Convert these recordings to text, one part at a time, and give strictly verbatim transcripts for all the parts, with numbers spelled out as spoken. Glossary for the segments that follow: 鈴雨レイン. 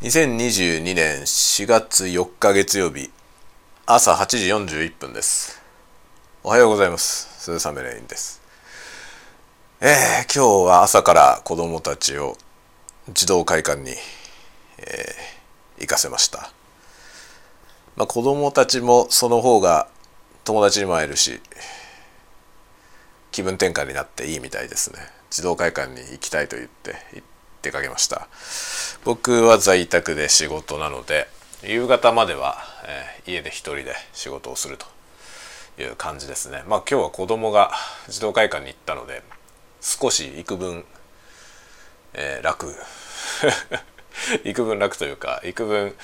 にせんにじゅうにねんしがつよっか月曜日朝はちじよんじゅういっぷんです。おはようございます。鈴雨レインです。えー、今日は朝から子どもたちを児童会館に、えー、行かせました。まあ、子どもたちもその方が友達にも会えるし気分転換になっていいみたいですね。児童会館に行きたいと言って行って出かけました。僕は在宅で仕事なので夕方までは、えー、家で一人で仕事をするという感じですね。まあ今日は子供が児童会館に行ったので少し幾分、えー、楽幾分楽というか幾分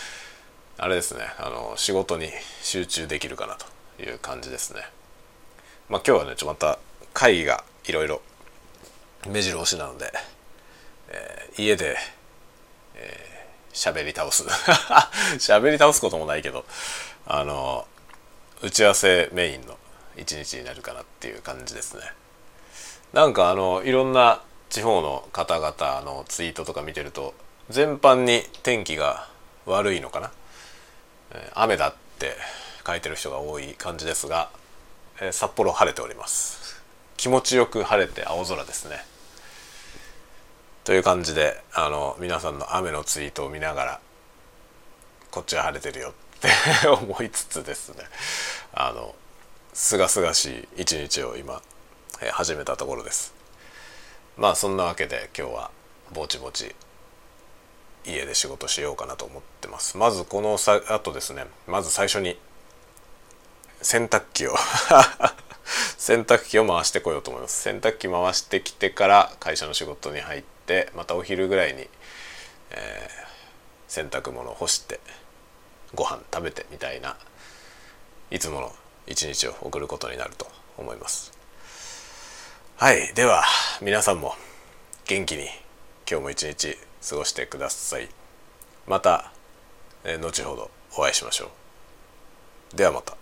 あれですね、あの仕事に集中できるかなという感じですね。まあ今日はねちょっとまた会議がいろいろ目白押しなので家で喋、えー、り倒す喋り倒すこともないけどあの打ち合わせメインの一日になるかなっていう感じですね。なんかあのいろんな地方の方々のツイートとか見てると全般に天気が悪いのかな、雨だって書いてる人が多い感じですが、えー、札幌晴れております。気持ちよく晴れて青空ですねという感じで、あの皆さんの雨のツイートを見ながらこっちは晴れてるよって思いつつですね、あのすがすがしい一日を今え始めたところです。まあそんなわけで今日はぼちぼち家で仕事しようかなと思ってます。まずこのさあとですね、まず最初に洗濯機を洗濯機を回してこようと思います。洗濯機回してきてから会社の仕事に入ってでまたお昼ぐらいに、えー、洗濯物を干してご飯食べてみたいないつもの一日を送ることになると思います。はい、では皆さんも元気に今日も一日過ごしてください。また、えー、後ほどお会いしましょう。ではまた。